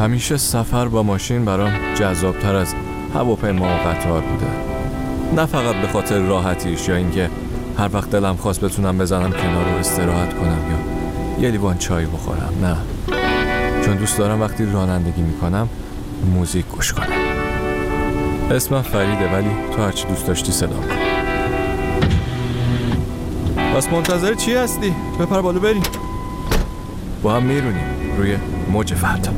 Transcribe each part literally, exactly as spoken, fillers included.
همیشه سفر با ماشین برام جذابتر از هواپیما و قطار بوده، نه فقط به خاطر راحتیش یا اینکه هر وقت دلم خواست بتونم بزنم کنار و استراحت کنم یا یه لیوان چای بخورم، نه، چون دوست دارم وقتی رانندگی میکنم موزیک گوش کنم. اسمم فریده، ولی تو هرچی دوست داشتی صدا کن. بس منتظر چی هستی؟ بپر بالو بریم، با هم میرونیم روی موج فردا.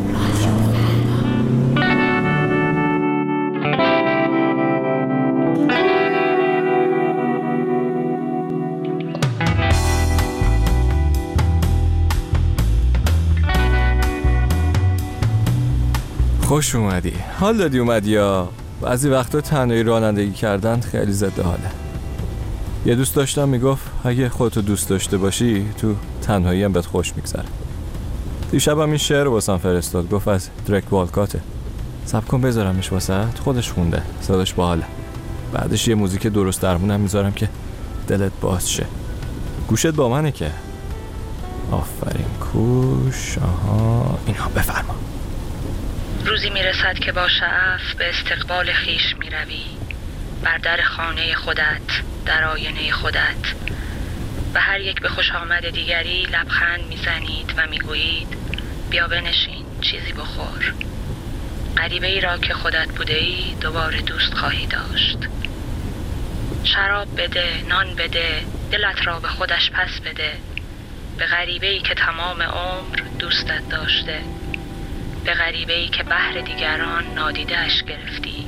خوش اومدی، حال دادی اومدی. یا بعضی وقتا تنهایی رانندگی کردن خیلی ضد حاله. یه دوست داشتم میگفت اگه خودتو دوست داشته باشی تو تنهایی هم بهت خوش میگذره. دیشب هم این شعر رو واسم فرستاد، گفت از درک والکاته. سب کن بذارمش واسهت، خودش خونده، صداش باحاله. بعدش یه موزیک درست درمونم میذارم که دلت باز شه. گوشت با منه که. آفرین کوش. آها اینا بفرما. روزی میرسد که با شعف به استقبال خیش میروی، بر در خانه خودت، در آینه خودت، و هر یک به خوش آمد دیگری لبخند میزنید و میگویید بیا بنشین چیزی بخور. غریبه ای را که خودت بوده ای دوباره دوست خواهی داشت. شراب بده، نان بده، دلت را به خودش پس بده، به غریبه ای که تمام عمر دوستت داشته، به غریبه‌ای که بهر دیگران نادیده اش گرفتی،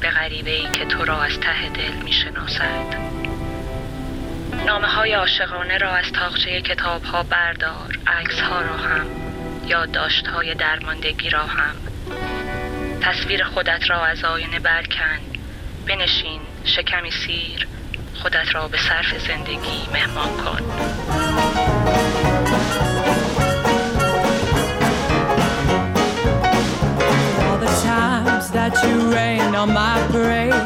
به غریبه‌ای که تو را از ته دل می‌شناسد. نامه‌های عاشقانه را از تاقچه کتاب‌ها بردار، عکس‌ها را هم، یادداشت‌های درماندگی را هم. تصویر خودت را از آینه برکن، بنشین، شکمی سیر، خودت را به صرف زندگی مهمان کن. That you rain on my parade,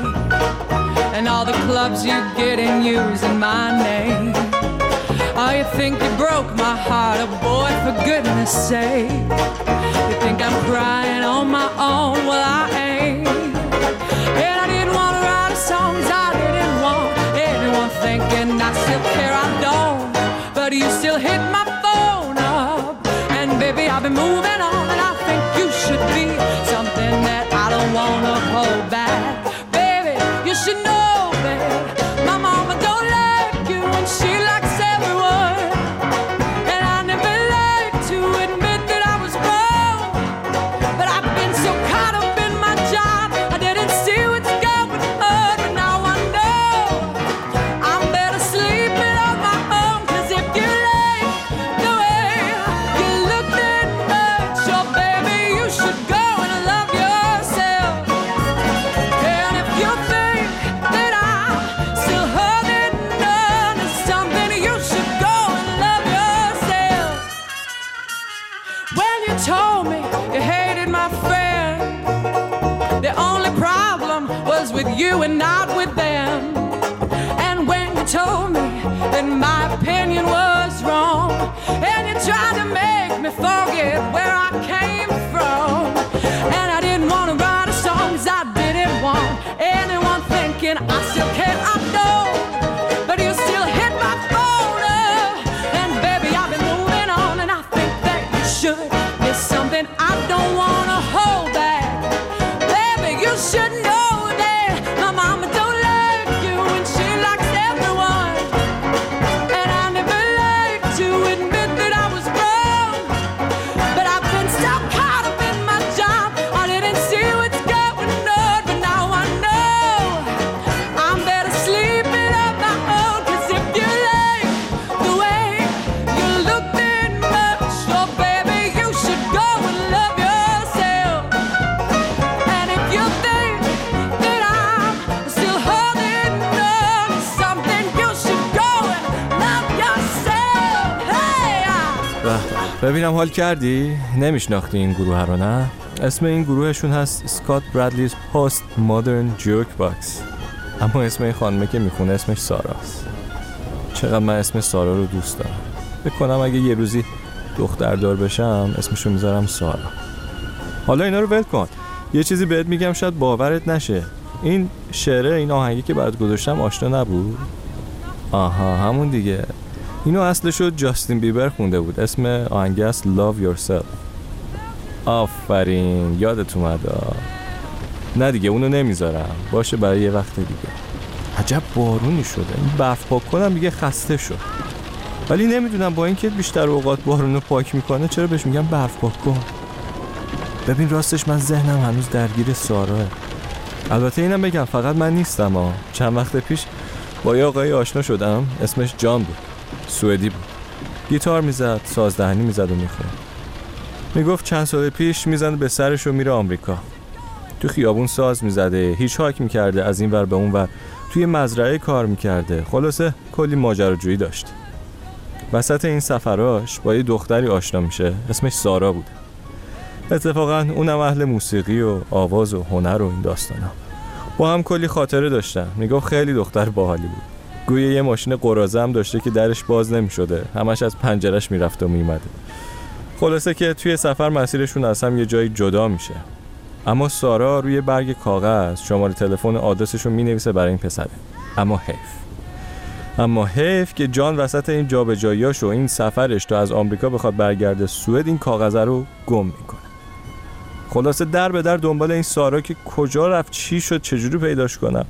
and all the clubs you get in using my name. Oh, you think you broke my heart, oh boy, for goodness sake. You think I'm crying on my own, well I ain't. And I didn't want to write a song, I didn't want anyone thinking I still care, I don't. But you still hit my phone up, and baby I've been moving on, and I think you should be something that I don't wanna hold back. Baby, you should know that my mama don't like you and she likes everyone. And I never liked to admit that I was wrong, but I've been so caught up in my job I didn't see what's going on. But now I know I'm better sleeping on my own, cause if you like the way you look that much, oh baby you should go and love yourself. You and not with them. And when you told me that my opinion was wrong, and you tried to make me forget where I came from, and I didn't want to write a song, 'cause I didn't want anyone thinking I still care, I know, but you still hit my phone up. And baby I've been moving on, and I think that you should. It's something I don't want to hold back. Baby you should know. ببینم حال کردی؟ نمیشناختی این گروه رو نه؟ اسم این گروهشون هست اسکات برادلیز پست مدرن جوک باکس، اما اسم این خانمه که میخونه اسمش ساراست. چقدر من اسم سارا رو دوست دارم. بکنم اگه یه روزی دختر دار بشم اسمشو میذارم سارا. حالا اینا رو ول کن. یه چیزی بهت میگم شاید باورت نشه. این شعره این آهنگی که برات گذاشتم آشنا نبود؟ آها همون دیگه. اینو اصلش رو جاستین بیبر خونده بود. اسم آهنگ است Love Yourself. آفرین یادت اومد. نه دیگه اونو نمیذارم. باشه برای یه وقت دیگه. عجب بارونی شده. این برف پاک کنم دیگه خسته شد. ولی نمیدونم با اینکه بیشتر اوقات بارونو پاک میکنه چرا بهش میگم برف پاک کن. ببین راستش من ذهنم هنوز درگیر ساراه. البته اینم بگم فقط من نیستم ها. چند وقت پیش با یه آقای آشنا شدم اسمش جان بود. سوئدی بود. گیتار میزد، سازدهنی میزد و میخوند. میگفت چند سال پیش میزنه به سرش و میره آمریکا. تو خیابون ساز میزده، هیچ هاک میکرده از این ور به اون ور، توی مزرعه کار میکرده. خلاصه کلی ماجراجویی داشت. وسط این سفراش با یه دختری آشنا میشه اسمش سارا بود. اتفاقا اونم اهل موسیقی و آواز و هنر و این داستانا. با هم کلی خاطره داشتن. میگفت خیلی دختر باحالی بود. گویه یه ماشین قراضه هم داشته که درش باز نمیشده، همش از پنجرش میرفت و میومده. خلاصه که توی سفر مسیرشون از هم یه جایی جدا میشه. اما سارا روی برگ کاغذ شماره تلفن آدرسشو مینویسه برای این پسره. اما حیف. اما حیف که جان وسط این جابجاییاش و این سفرش تو از آمریکا بخواد برگرده سوئد این کاغذ رو گم میکنه. خلاصه در به در دنبال این سارا که کجا رفت، چی شد، چجوری پیداش کنم.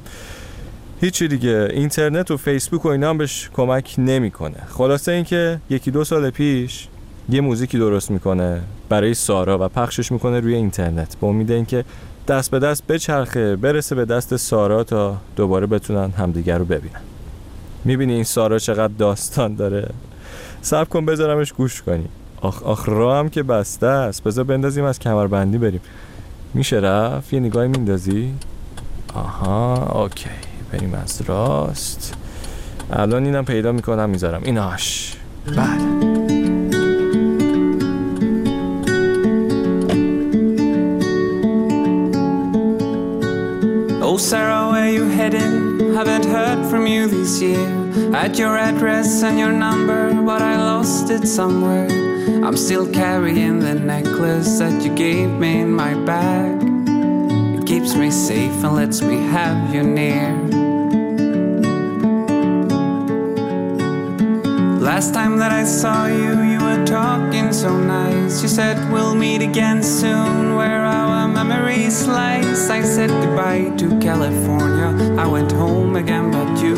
هیچی دیگه، اینترنت و فیسبوک و اینا هم بهش کمک نمیکنه. خلاصه اینکه یکی دو سال پیش یه موزیکی درست میکنه برای سارا و پخشش میکنه روی اینترنت با امید اینکه دست به دست بچرخه، برسه به دست سارا تا دوباره بتونن همدیگر رو ببینن. میبینی این سارا چقدر داستان داره. صبر کن بذارمش گوش کنی. آخ آخ راه هم که بسته است. بذار بندازیم از کمربندی بریم. میشه رفت یه نگاهی میندازی؟ آها اوکی. بریم از راست. الان اینم پیدا میکنم میذارم. ایناش. بله. Oh Sarah, where you headed? Haven't heard from you this year. Had your address and your number, but I lost it somewhere. I'm still carrying the necklace that you gave me in my bag. It keeps me safe and lets me have you near. Last time that I saw you, you were talking so nice. You said we'll meet again soon, where I memory slice. I said goodbye to California. I went home again, but you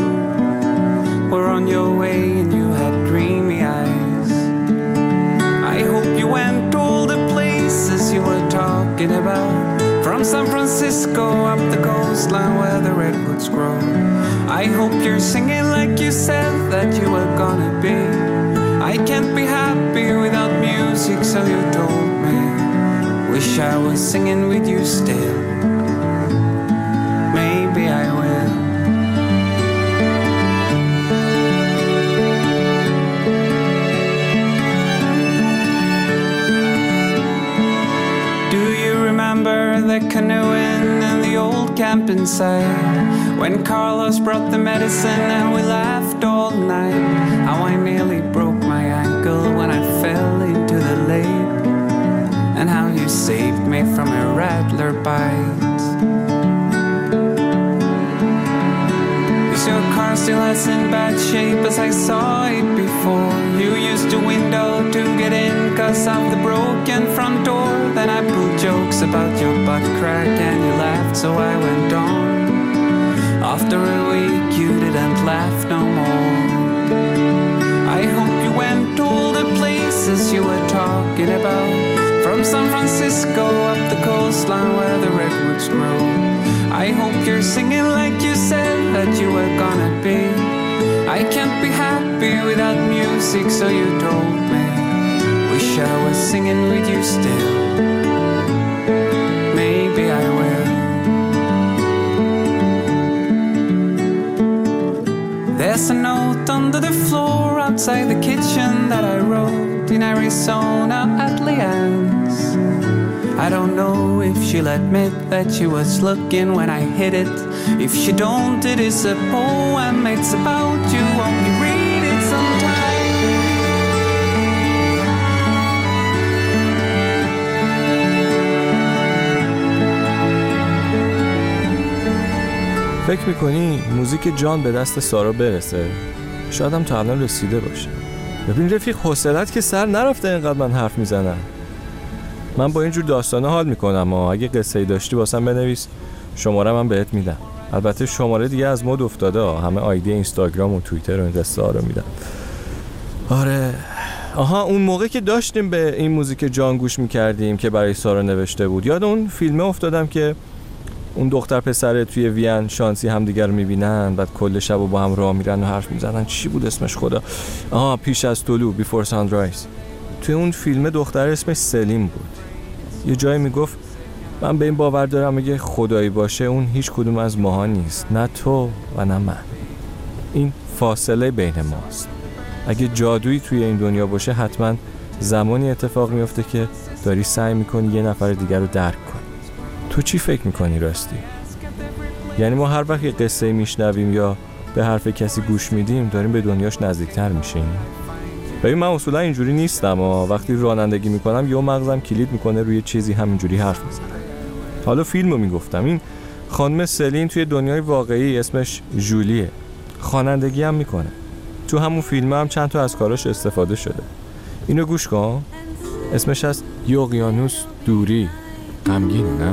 were on your way and you had dreamy eyes. I hope you went all the places you were talking about, from San Francisco up the coastline where the redwoods grow. I hope you're singing like you said that you were gonna be. I can't be happy without music, so you told me. Wish I was singing with you still. Maybe I will. Do you remember the canoeing and the old camping site? When Carlos brought the medicine and we laughed all night. How I nearly broke my ankle when I fell into the lake. And how you saved me from a rattler bite. Is your car still as in bad shape as I saw it before? You used the window to get in cause of the broken front door. Then I pulled jokes about your butt crack and you laughed, so I went on. After a week you didn't laugh no more. I hope you went to all the places you were talking about, from San Francisco up the coastline where the redwoods grow. I hope you're singing like you said that you were gonna be. I can't be happy without music, so you told me. Wish I was singing with you still. Maybe I will. There's a note under the floor outside the kitchen that I wrote in Arizona at Leanne's. I don't know if she'll admit that she was looking when I hit it. If she don't, it is a poem, it's about you, only read it sometime. فکر میکنی موزیک جان به دست سارا برسه؟ شاید هم تا الان رسیده باشه. ببین رفیق، حوصلت که سر نرفته اینقدر من حرف میزنم. من با اینجور داستانه حال میکنم و اگه قصه‌ای داشتی واسم بنویس، شماره من بهت میدم. البته شماره دیگه از مد افتاده، همه آیدی اینستاگرام و توییتر و این دستا رو میدم. آره آها، اون موقع که داشتیم به این موزیک جان گوش میکردیم که برای سارا نوشته بود، یاد اون فیلمه افتادم که اون دختر پسره توی وین شانسی همدیگر میبینن، بعد کل شب با هم راه میرن و حرف میزنن. چی بود اسمش خدا؟ آها، پیش از طلوع، بیفور سانرایز. توی اون فیلم دختر اسمش سلین بود. یه جایی میگفت من به این باور دارم اگه خدایی باشه اون هیچ کدوم از ماها نیست، نه تو و نه من. این فاصله بین ماست. اگه جادویی توی این دنیا باشه حتما زمانی اتفاق میفته که داری سعی میکنی یه نفر دیگر رو درک کنی. تو چی فکر میکنی راستی؟ یعنی ما هر وقت یه قصه میشنویم یا به حرف کسی گوش میدیم داریم به دنیاش نزدیکتر میشیم؟ ببین من اصولا اینجوری نیستم، اما وقتی رانندگی میکنم یه مغزم کلید میکنه روی چیزی، همینجوری حرف میزنم. حالا فیلمو میگفتم، این خانم سلین توی دنیای واقعی اسمش ژولیه، خوانندگی هم میکنه. تو همون فیلم هم چند تا از کاراش استفاده شده. اینو گوش کن، اسمش از یه اقیانوس دوری. غمگین نه؟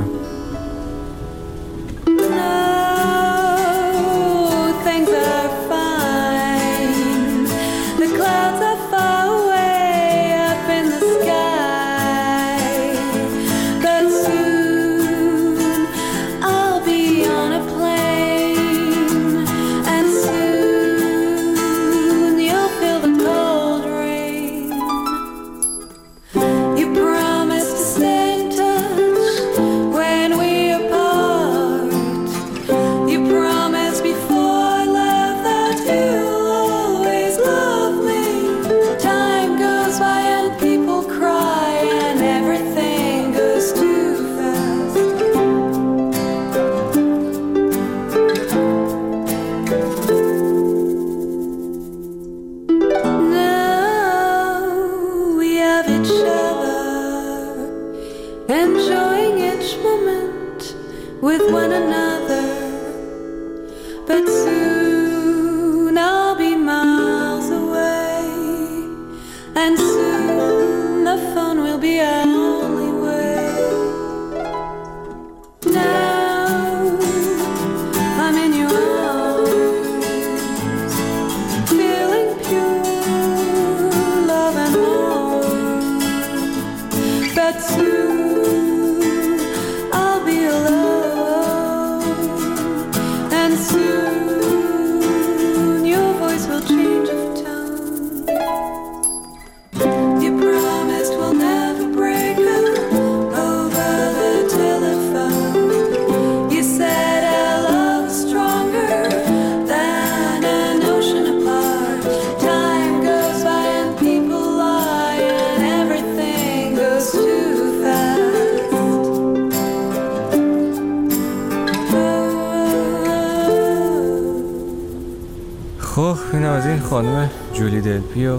خانم جولی دلپی و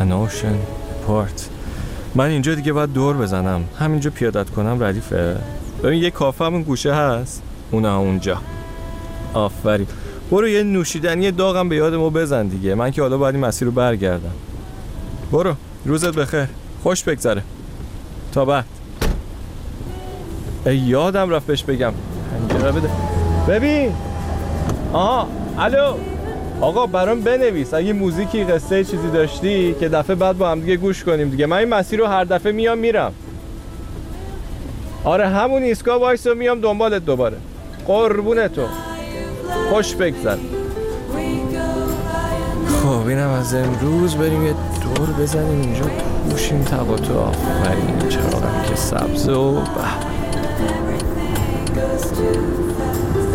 An Ocean Apart. من اینجا دیگه باید دور بزنم، همینجا پیادت کنم ردیفه. ببین یه کافه همون گوشه هست، اونه اونجا. آفرین، برو یه نوشیدنی داغم به یاد ما بزن دیگه، من که حالا باید این مسیر رو برگردم. برو، روزت بخیر، خوش بگذره، تا بعد. ای یادم رفت بهش بگم پنجره بده. ببین آها، الو آقا، برام بنویس اگه موزیکی، قصه، چیزی داشتی که دفعه بعد با هم دیگه گوش کنیم دیگه. من این مسیر رو هر دفعه میام میرم. آره همون ایستگاه وایسو، میام دنبالت دوباره. قربونت، تو خوش بگذر. خب اینم از امروز، بریم یه دور بزنیم اینجا، بوشیم تقاطع. آفرین، چراغم که سبز و بهمن.